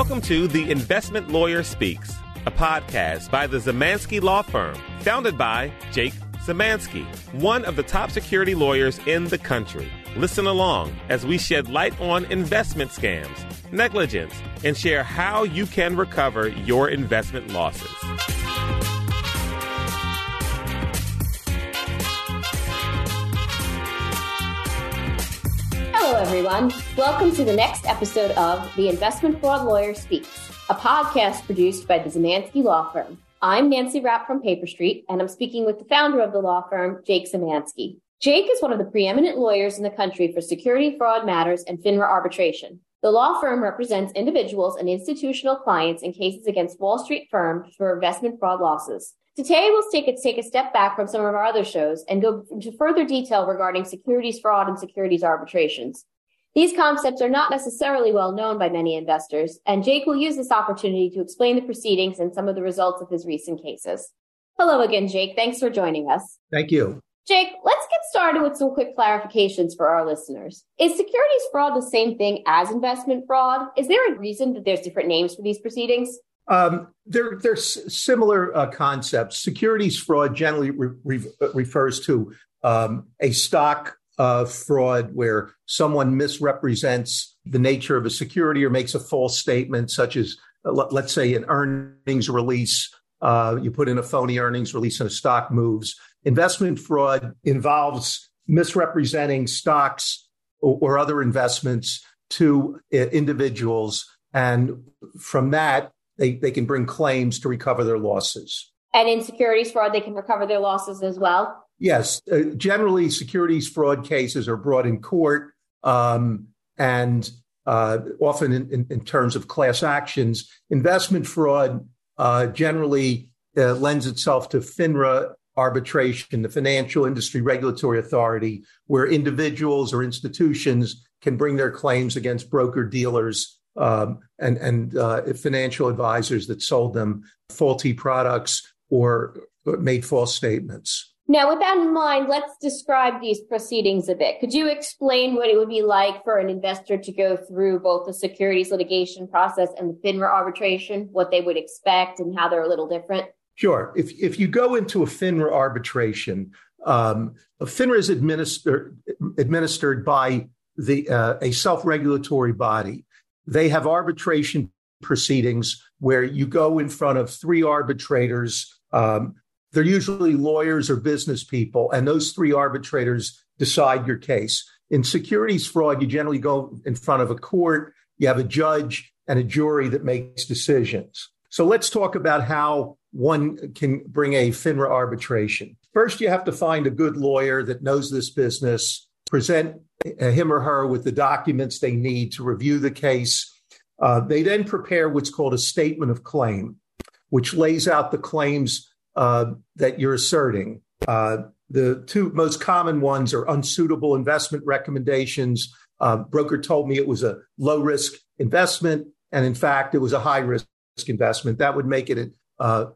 Welcome to The Investment Lawyer Speaks, a podcast by the Zamansky Law Firm, founded by Jake Zamansky, one of the top security lawyers in the country. Listen along as we shed light on investment scams, negligence, and share how you can recover your investment losses. Hello, everyone. Welcome to the next episode of The Investment Fraud Lawyer Speaks, a podcast produced by the Zamansky Law Firm. I'm Nancy Rapp from Paper Street, and I'm speaking with the founder of the law firm, Jake Zamansky. Jake is one of the preeminent lawyers in the country for security fraud matters and FINRA arbitration. The law firm represents individuals and institutional clients in cases against Wall Street firms for investment fraud losses. Today, we'll take a step back from some of our other shows and go into further detail regarding securities fraud and securities arbitrations. These concepts are not necessarily well known by many investors, and Jake will use this opportunity to explain the proceedings and some of the results of his recent cases. Hello again, Jake. Thanks for joining us. Thank you. Jake, let's get started with some quick clarifications for our listeners. Is securities fraud the same thing as investment fraud? Is there a reason that there's different names for these proceedings? There's similar concepts. Securities fraud generally refers to a stock fraud where someone misrepresents the nature of a security or makes a false statement, such as, let's say, an earnings release. You put in a phony earnings release and a stock moves. Investment fraud involves misrepresenting stocks or other investments to individuals. And from that, they can bring claims to recover their losses. And in securities fraud, they can recover their losses as well? Yes. Generally, securities fraud cases are brought in court and often in terms of class actions. Investment fraud generally lends itself to FINRA arbitration, the Financial Industry Regulatory Authority, where individuals or institutions can bring their claims against broker-dealers and financial advisors that sold them faulty products or made false statements. Now, with that in mind, let's describe these proceedings a bit. Could you explain what it would be like for an investor to go through both the securities litigation process and the FINRA arbitration, what they would expect and how they're a little different? Sure. If you go into a FINRA arbitration, FINRA is administered by a self-regulatory body. They have arbitration proceedings where you go in front of three arbitrators. They're usually lawyers or business people, and those three arbitrators decide your case. In securities fraud, you generally go in front of a court. You have a judge and a jury that makes decisions. So let's talk about how one can bring a FINRA arbitration. First, you have to find a good lawyer that knows this business, present him or her with the documents they need to review the case. They then prepare what's called a statement of claim, which lays out the claims that you're asserting. The two most common ones are unsuitable investment recommendations. Broker told me it was a low-risk investment, and in fact, it was a high-risk investment. That would make it a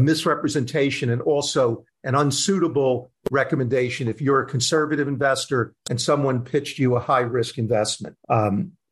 misrepresentation and also an unsuitable recommendation if you're a conservative investor and someone pitched you a high-risk investment.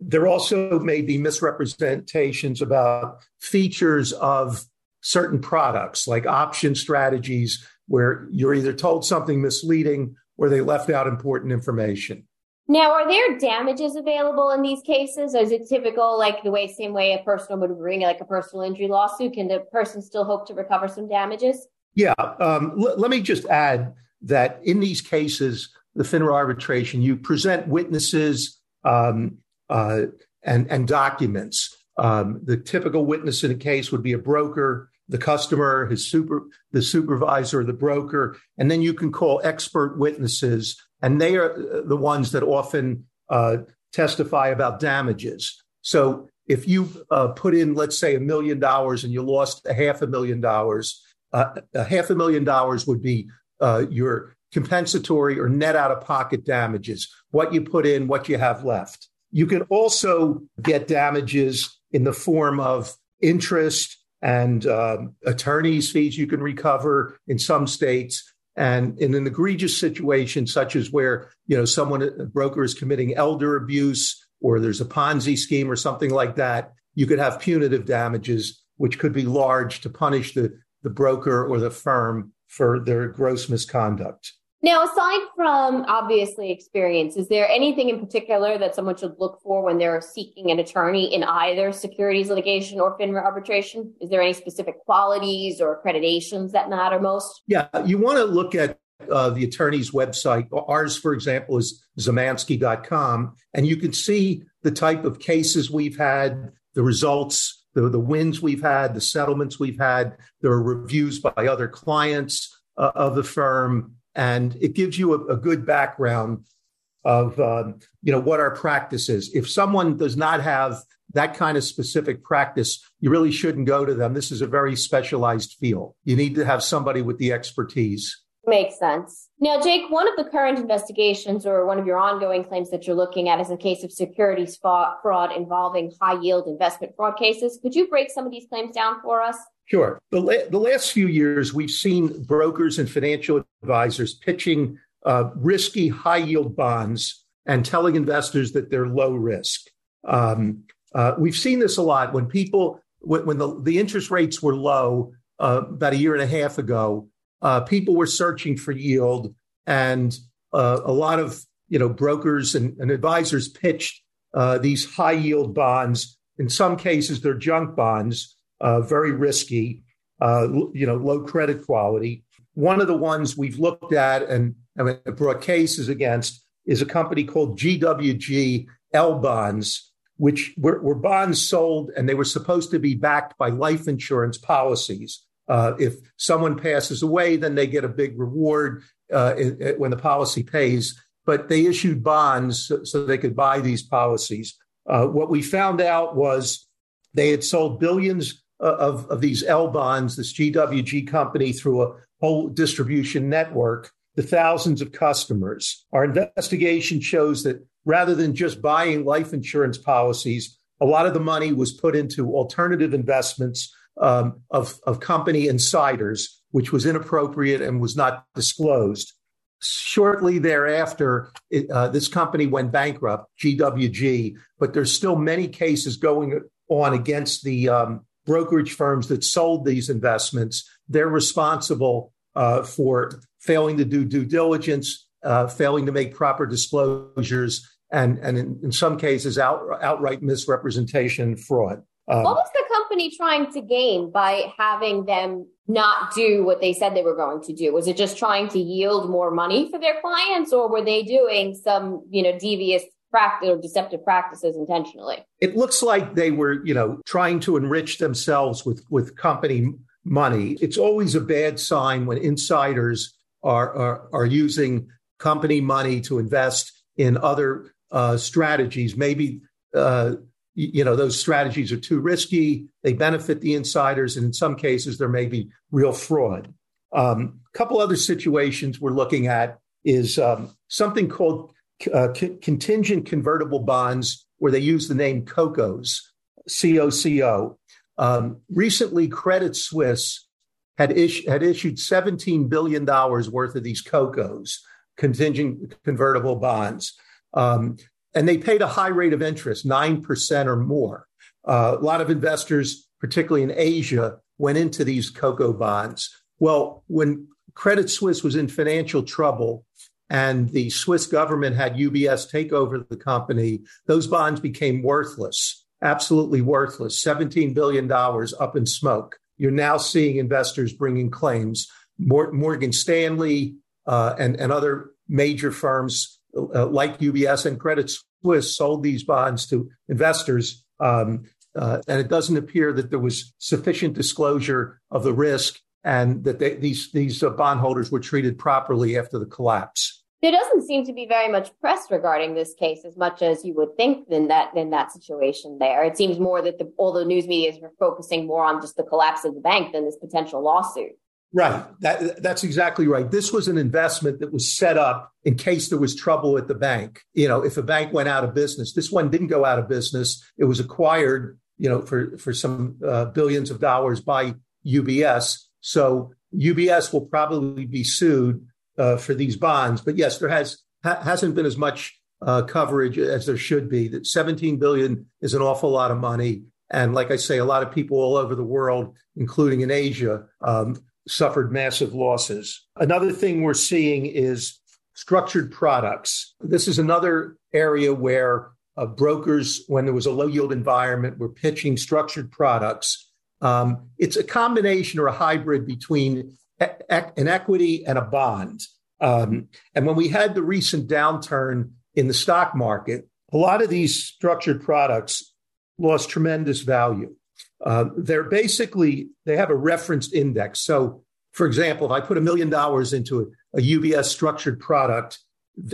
There also may be misrepresentations about features of certain products like option strategies where you're either told something misleading or they left out important information. Now, are there damages available in these cases? Or is it typical, like the same way a person would bring like a personal injury lawsuit? Can the person still hope to recover some damages? Yeah. Let me just add that in these cases, the FINRA arbitration, you present witnesses and documents. The typical witness in a case would be a broker, the customer, the supervisor, the broker, and then you can call expert witnesses, and they are the ones that often testify about damages. So if you put in, let's say, $1 million and you lost $500,000, $500,000 would be your compensatory or net out-of-pocket damages, what you put in, what you have left. You can also get damages in the form of interest and attorney's fees you can recover in some states. And in an egregious situation, such as where, a broker is committing elder abuse or there's a Ponzi scheme or something like that, you could have punitive damages, which could be large to punish the broker or the firm for their gross misconduct. Now, aside from obviously experience, is there anything in particular that someone should look for when they're seeking an attorney in either securities litigation or FINRA arbitration? Is there any specific qualities or accreditations that matter most? Yeah, you want to look at the attorney's website. Ours, for example, is zamansky.com, and you can see the type of cases we've had, the results, the wins we've had, the settlements we've had. There are reviews by other clients of the firm. And it gives you a good background of, what our practice is. If someone does not have that kind of specific practice, you really shouldn't go to them. This is a very specialized field. You need to have somebody with the expertise. Makes sense. Now, Jake, one of the current investigations or one of your ongoing claims that you're looking at is a case of securities fraud involving high-yield investment fraud cases. Could you break some of these claims down for us? Sure. The last few years, we've seen brokers and financial advisors pitching risky high-yield bonds and telling investors that they're low risk. We've seen this a lot when people, when the interest rates were low about a year and a half ago, people were searching for yield, and a lot of brokers and advisors pitched these high-yield bonds. In some cases, they're junk bonds. Very risky, low credit quality. One of the ones we've looked at and brought cases against is a company called GWG L bonds, which were bonds sold and they were supposed to be backed by life insurance policies. If someone passes away, then they get a big reward when the policy pays. But they issued bonds so they could buy these policies. What we found out was they had sold billions of these L bonds, this GWG company, through a whole distribution network to thousands of customers. Our investigation shows that rather than just buying life insurance policies, a lot of the money was put into alternative investments of company insiders, which was inappropriate and was not disclosed. Shortly thereafter, this company went bankrupt, GWG, but there's still many cases going on against the brokerage firms that sold these investments. They're responsible for failing to do due diligence, failing to make proper disclosures, and in some cases, outright misrepresentation and fraud. What was the company trying to gain by having them not do what they said they were going to do? Was it just trying to yield more money for their clients, or were they doing some, devious practice or deceptive practices intentionally? It looks like they were, trying to enrich themselves with company money. It's always a bad sign when insiders are using company money to invest in other strategies. Maybe, those strategies are too risky. They benefit the insiders. And in some cases, there may be real fraud. A couple other situations we're looking at is something called contingent convertible bonds, where they use the name COCOs, COCO. Recently, Credit Suisse had issued $17 billion worth of these COCOs, contingent convertible bonds. And they paid a high rate of interest, 9% or more. A lot of investors, particularly in Asia, went into these COCO bonds. Well, when Credit Suisse was in financial trouble, and the Swiss government had UBS take over the company, those bonds became worthless, absolutely worthless, $17 billion up in smoke. You're now seeing investors bringing claims. Morgan Stanley and other major firms like UBS and Credit Suisse sold these bonds to investors, and it doesn't appear that there was sufficient disclosure of the risk and that these bondholders were treated properly after the collapse. There doesn't seem to be very much press regarding this case as much as you would think in that situation there. It seems more that all the news media is focusing more on just the collapse of the bank than this potential lawsuit. Right. That's exactly right. This was an investment that was set up in case there was trouble at the bank. If a bank went out of business, this one didn't go out of business. It was acquired, for some billions of dollars by UBS. So UBS will probably be sued for these bonds. But yes, there hasn't been as much coverage as there should be. That $17 billion is an awful lot of money. And like I say, a lot of people all over the world, including in Asia, suffered massive losses. Another thing we're seeing is structured products. This is another area where brokers, when there was a low-yield environment, were pitching structured products. It's a combination or a hybrid between an equity and a bond. And when we had the recent downturn in the stock market, a lot of these structured products lost tremendous value. They have a referenced index. So, for example, if I put $1 million into a UBS structured product,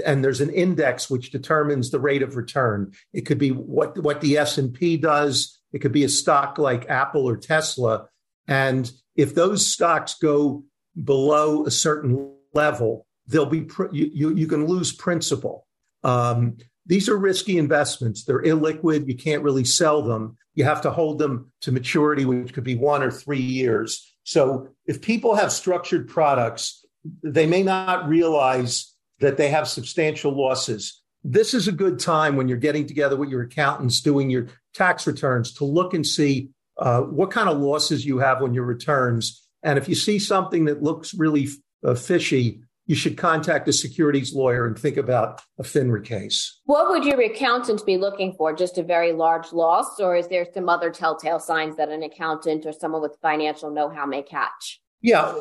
and there's an index which determines the rate of return. It could be what the S&P does. It could be a stock like Apple or Tesla. And if those stocks go below a certain level, they'll be you can lose principal. These are risky investments. They're illiquid. You can't really sell them. You have to hold them to maturity, which could be 1 or 3 years. So if people have structured products, they may not realize that they have substantial losses. This is a good time when you're getting together with your accountants, doing your tax returns, to look and see what kind of losses you have on your returns. And if you see something that looks really fishy, you should contact a securities lawyer and think about a FINRA case. What would your accountant be looking for? Just a very large loss, or is there some other telltale signs that an accountant or someone with financial know-how may catch? Yeah,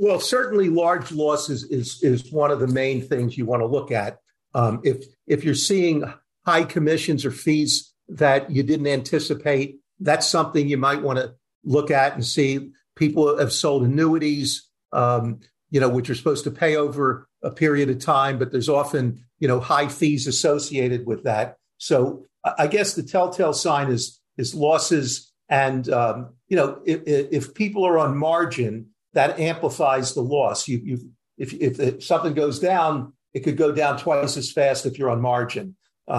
well, certainly large losses is one of the main things you want to look at. If you're seeing high commissions or fees that you didn't anticipate, that's something you might want to look at and see. People have sold annuities, which are supposed to pay over a period of time, but there's often, high fees associated with that. So I guess the telltale sign is losses. And, if people are on margin, that amplifies the loss. If something goes down, it could go down twice as fast if you're on margin.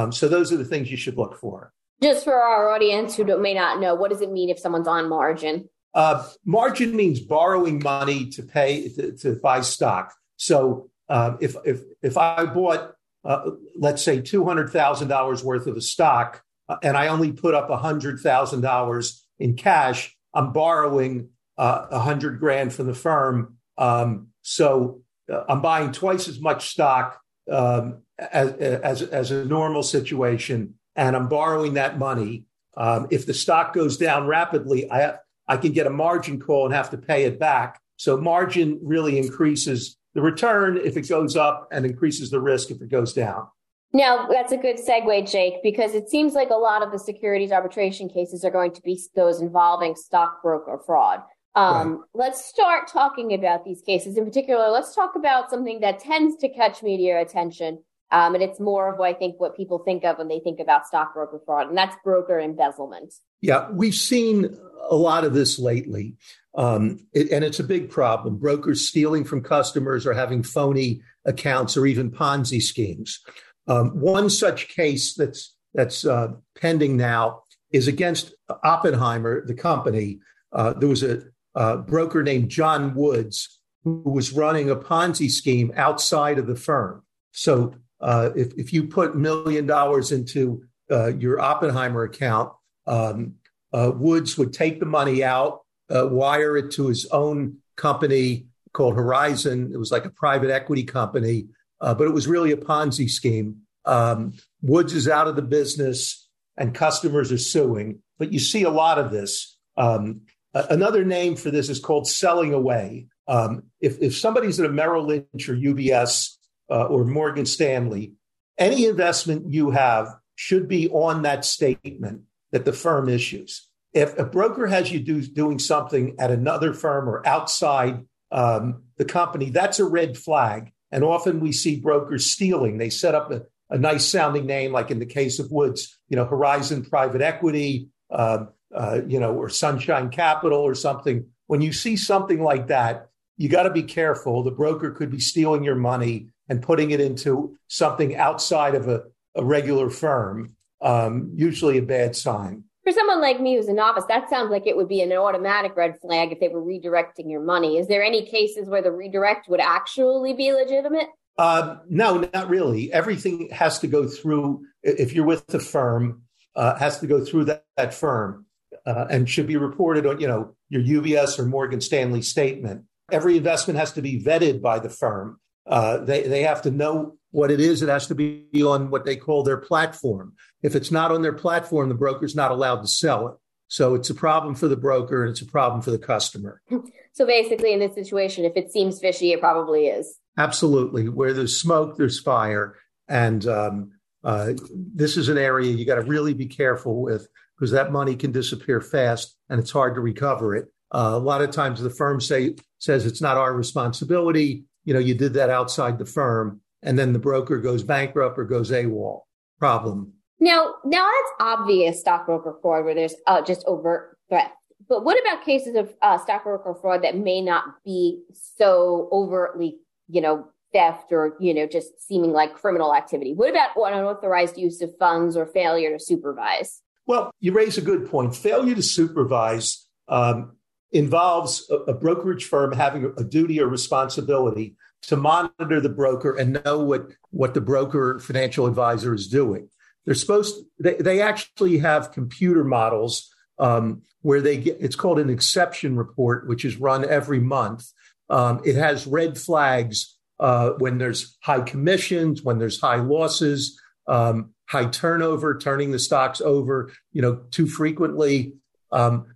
So those are the things you should look for. Just for our audience who may not know, what does it mean if someone's on margin? Margin means borrowing money to pay to buy stock. So if I bought, let's say, $200,000 worth of a stock, and I only put up $100,000 in cash, I'm borrowing $100,000 from the firm. So I'm buying twice as much stock as a normal situation, and I'm borrowing that money. If the stock goes down rapidly, I can get a margin call and have to pay it back. So margin really increases the return if it goes up and increases the risk if it goes down. Now, that's a good segue, Jake, because it seems like a lot of the securities arbitration cases are going to be those involving stockbroker fraud. Right. Let's start talking about these cases. In particular, let's talk about something that tends to catch media attention. And it's more of what people think of when they think about stockbroker fraud, and that's broker embezzlement. Yeah, we've seen a lot of this lately, and it's a big problem. Brokers stealing from customers or having phony accounts or even Ponzi schemes. One such case that's pending now is against Oppenheimer, the company. There was a broker named John Woods who was running a Ponzi scheme outside of the firm. So if you put $1 million into your Oppenheimer account, Woods would take the money out, wire it to his own company called Horizon. It was like a private equity company, but it was really a Ponzi scheme. Woods is out of the business and customers are suing, but you see a lot of this. Another name for this is called selling away. If somebody's at a Merrill Lynch or UBS, or Morgan Stanley, any investment you have should be on that statement that the firm issues. If a broker has you doing something at another firm or outside the company, that's a red flag. And often we see brokers stealing. They set up a nice sounding name, like in the case of Woods, Horizon Private Equity, or Sunshine Capital or something. When you see something like that, you got to be careful. The broker could be stealing your money and putting it into something outside of a regular firm, usually a bad sign. For someone like me who's a novice, that sounds like it would be an automatic red flag if they were redirecting your money. Is there any cases where the redirect would actually be legitimate? No, not really. Everything has to go through, if you're with the firm, has to go through that firm. and should be reported on, you know, your UBS or Morgan Stanley statement. Every investment has to be vetted by the firm. They have to know what it is. It has to be on what they call their platform. If it's not on their platform, the broker's not allowed to sell it. So it's a problem for the broker and it's a problem for the customer. So basically in this situation, if it seems fishy, it probably is. Absolutely. Where there's smoke, there's fire. And this is an area you got to really be careful with because that money can disappear fast and it's hard to recover it. A lot of times the firm says it's not our responsibility. You know, you did that outside the firm and then the broker goes bankrupt or goes AWOL. Problem. Now that's obvious stockbroker fraud where there's just overt threat. But what about cases of stockbroker fraud that may not be so overtly, you know, theft or, you know, just seeming like criminal activity? What about unauthorized use of funds or failure to supervise? Well, you raise a good point. Failure to supervise involves a brokerage firm having a duty or responsibility to monitor the broker and know what the broker financial advisor is doing. They're they actually have computer models where they get, it's called an exception report, which is run every month. It has red flags when there's high commissions, when there's high losses, high turnover, turning the stocks over, you know, too frequently.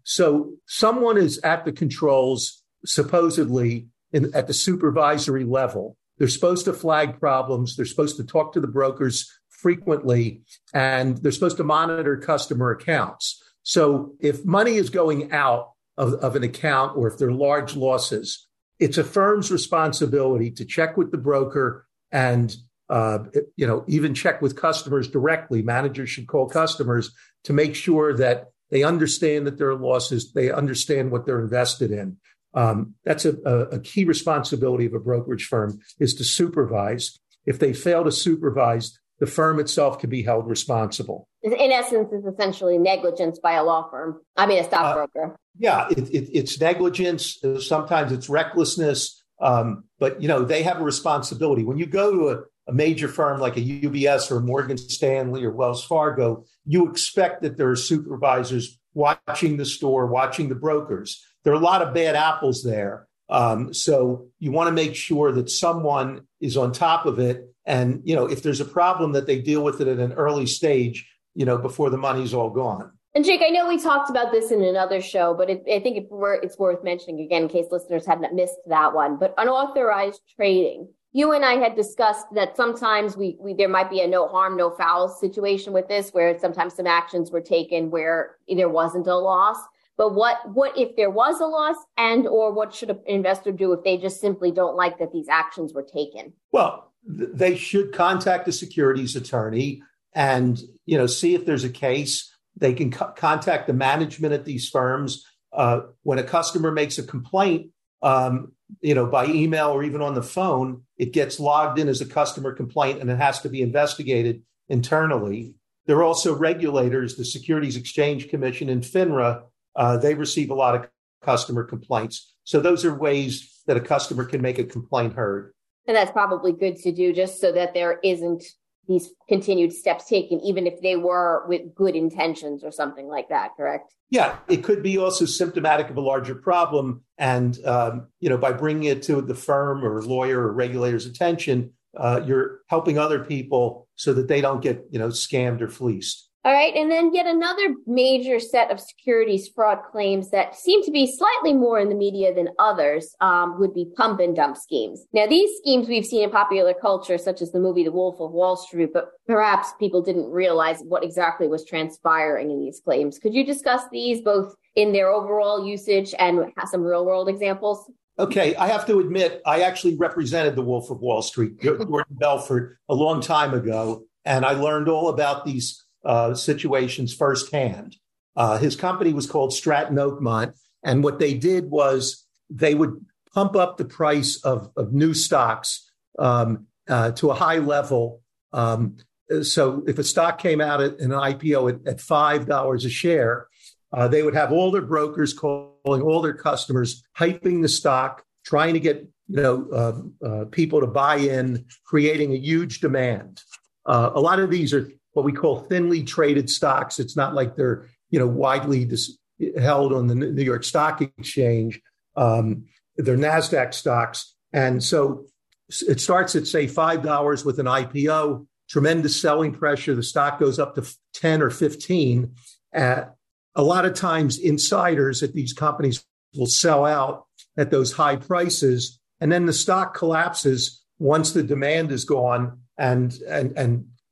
So someone is at the controls, supposedly at the supervisory level. They're supposed to flag problems. They're supposed to talk to the brokers frequently, and they're supposed to monitor customer accounts. So if money is going out of an account or if there are large losses, it's a firm's responsibility to check with the broker and, you know, even check with customers directly. Managers should call customers to make sure that they understand that there are losses, they understand what they're invested in. That's a key responsibility of a brokerage firm is to supervise. If they fail to supervise, the firm itself can be held responsible. In essence, it's essentially negligence by a law firm. I mean, a stockbroker. Yeah, it's negligence. Sometimes it's recklessness. But, you know, they have a responsibility. When you go to a major firm like a UBS or Morgan Stanley or Wells Fargo, you expect that there are supervisors watching the store, watching the brokers. There are a lot of bad apples there. So you want to make sure that someone is on top of it. And, you know, if there's a problem that they deal with it at an early stage, you know, before the money's all gone. And Jake, I know we talked about this in another show, but I think it's worth mentioning again in case listeners hadn't missed that one. But unauthorized trading. You and I had discussed that sometimes there might be a no harm, no foul situation with this, where sometimes some actions were taken where there wasn't a loss. But what if there was a loss, and or what should an investor do if they just simply don't like that these actions were taken? Well, they should contact a securities attorney and, you know, see if there's a case. They can contact the management at these firms. When a customer makes a complaint, you know, by email or even on the phone, it gets logged in as a customer complaint and it has to be investigated internally. There are also regulators, the Securities Exchange Commission and FINRA. They receive a lot of customer complaints. So those are ways that a customer can make a complaint heard. And that's probably good to do just so that there isn't these continued steps taken, even if they were with good intentions or something like that, correct? Yeah, it could be also symptomatic of a larger problem. And, you know, by bringing it to the firm or lawyer or regulator's attention, you're helping other people so that they don't get, you know, scammed or fleeced. All right. And then yet another major set of securities fraud claims that seem to be slightly more in the media than others would be pump and dump schemes. Now, these schemes we've seen in popular culture, such as the movie The Wolf of Wall Street, but perhaps people didn't realize what exactly was transpiring in these claims. Could you discuss these both in their overall usage and some real world examples? Okay. I have to admit, I actually represented The Wolf of Wall Street, Gordon Belfort, a long time ago. And I learned all about these situations firsthand. His company was called Stratton Oakmont. And what they did was they would pump up the price of new stocks to a high level. So if a stock came out at an IPO at $5 a share, they would have all their brokers calling all their customers, hyping the stock, trying to get, you know, people to buy in, creating a huge demand. A lot of these are what we call thinly traded stocks. It's not like they're, you know, widely held on the New York Stock Exchange. They're NASDAQ stocks. And so it starts at, say, $5 with an IPO, tremendous selling pressure. The stock goes up to 10 or 15. A lot of times insiders at these companies will sell out at those high prices. And then the stock collapses once the demand is gone and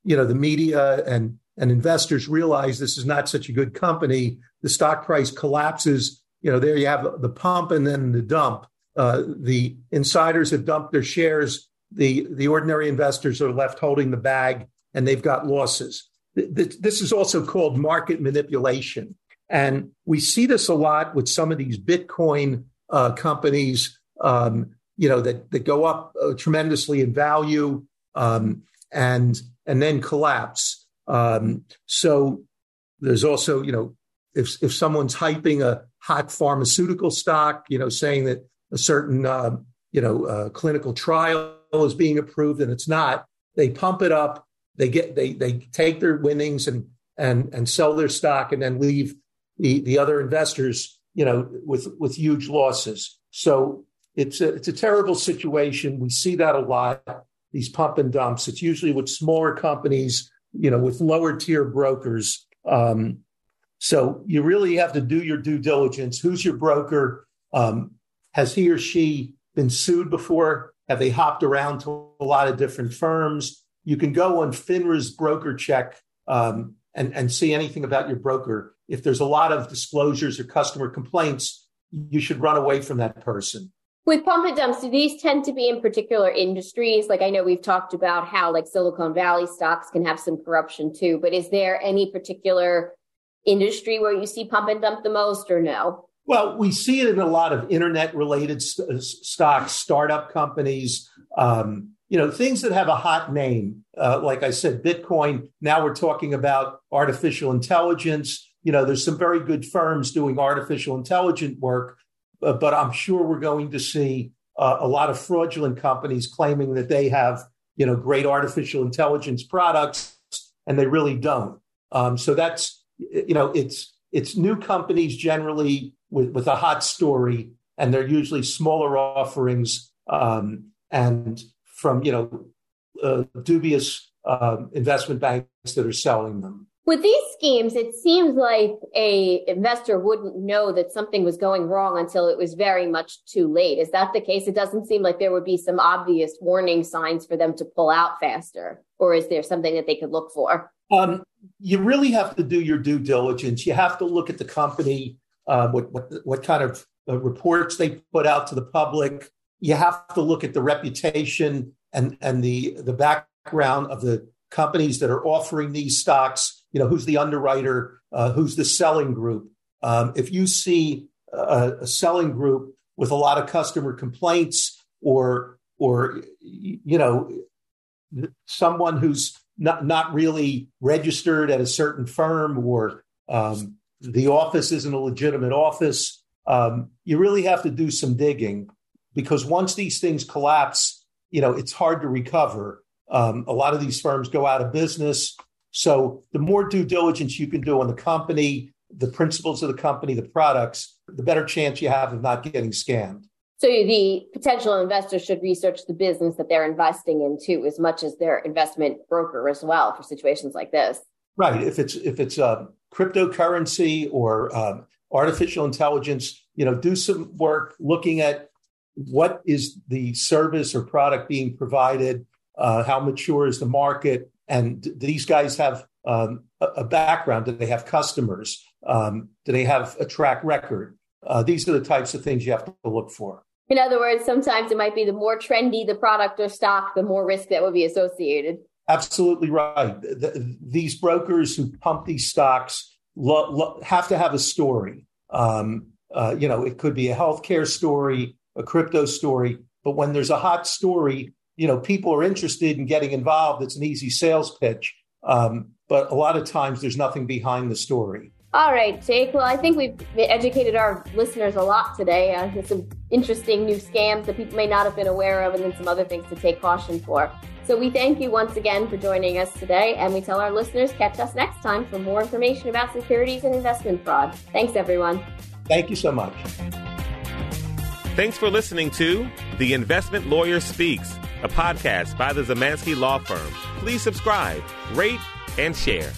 you know, the media and investors realize this is not such a good company. The stock price collapses. You know, there you have the pump and then the dump. The insiders have dumped their shares. The ordinary investors are left holding the bag, and they've got losses. This is also called market manipulation. And we see this a lot with some of these Bitcoin companies, you know, that go up tremendously in value and then collapse. So there's also, you know, if someone's hyping a hot pharmaceutical stock, you know, saying that a certain, clinical trial is being approved and it's not, they pump it up, they take their winnings and sell their stock and then leave the other investors, you know, with huge losses. So it's a terrible situation. We see that a lot, these pump and dumps. It's usually with smaller companies, you know, with lower tier brokers. So you really have to do your due diligence. Who's your broker? Has he or she been sued before? Have they hopped around to a lot of different firms? You can go on FINRA's broker check and see anything about your broker. If there's a lot of disclosures or customer complaints, you should run away from that person. With pump and dumps, do these tend to be in particular industries? Like, I know we've talked about how like Silicon Valley stocks can have some corruption too, but is there any particular industry where you see pump and dump the most or no? Well, we see it in a lot of internet-related stocks, startup companies, you know, things that have a hot name. Like I said, Bitcoin. Now we're talking about artificial intelligence. You know, there's some very good firms doing artificial intelligent work, but I'm sure we're going to see a lot of fraudulent companies claiming that they have, you know, great artificial intelligence products, and they really don't. So that's, you know, it's new companies generally with a hot story, and they're usually smaller offerings and from, you know, dubious investment banks that are selling them. With these schemes, it seems like an investor wouldn't know that something was going wrong until it was very much too late. Is that the case? It doesn't seem like there would be some obvious warning signs for them to pull out faster, or is there something that they could look for? You really have to do your due diligence. You have to look at the company, what kind of reports they put out to the public. You have to look at the reputation and the background of the companies that are offering these stocks. You know, who's the underwriter, who's the selling group. If you see a selling group with a lot of customer complaints or you know, someone who's not really registered at a certain firm or the office isn't a legitimate office, you really have to do some digging, because once these things collapse, you know, it's hard to recover. A lot of these firms go out of business. So the more due diligence you can do on the company, the principles of the company, the products, the better chance you have of not getting scammed. So the potential investor should research the business that they're investing into as much as their investment broker as well for situations like this. Right. If it's cryptocurrency or artificial intelligence, you know, do some work looking at what is the service or product being provided, how mature is the market. And these guys have a background. Do they have customers? Do they have a track record? These are the types of things you have to look for. In other words, sometimes it might be the more trendy the product or stock, the more risk that would be associated. Absolutely right. These brokers who pump these stocks have to have a story. You know, it could be a healthcare story, a crypto story. But when there's a hot story, you know, people are interested in getting involved. It's an easy sales pitch. But a lot of times there's nothing behind the story. All right, Jake. Well, I think we've educated our listeners a lot today. Some interesting new scams that people may not have been aware of, and then some other things to take caution for. So we thank you once again for joining us today, and we tell our listeners, catch us next time for more information about securities and investment fraud. Thanks, everyone. Thank you so much. Thanks for listening to The Investment Lawyer Speaks, a podcast by the Zamansky Law Firm. Please subscribe, rate, and share.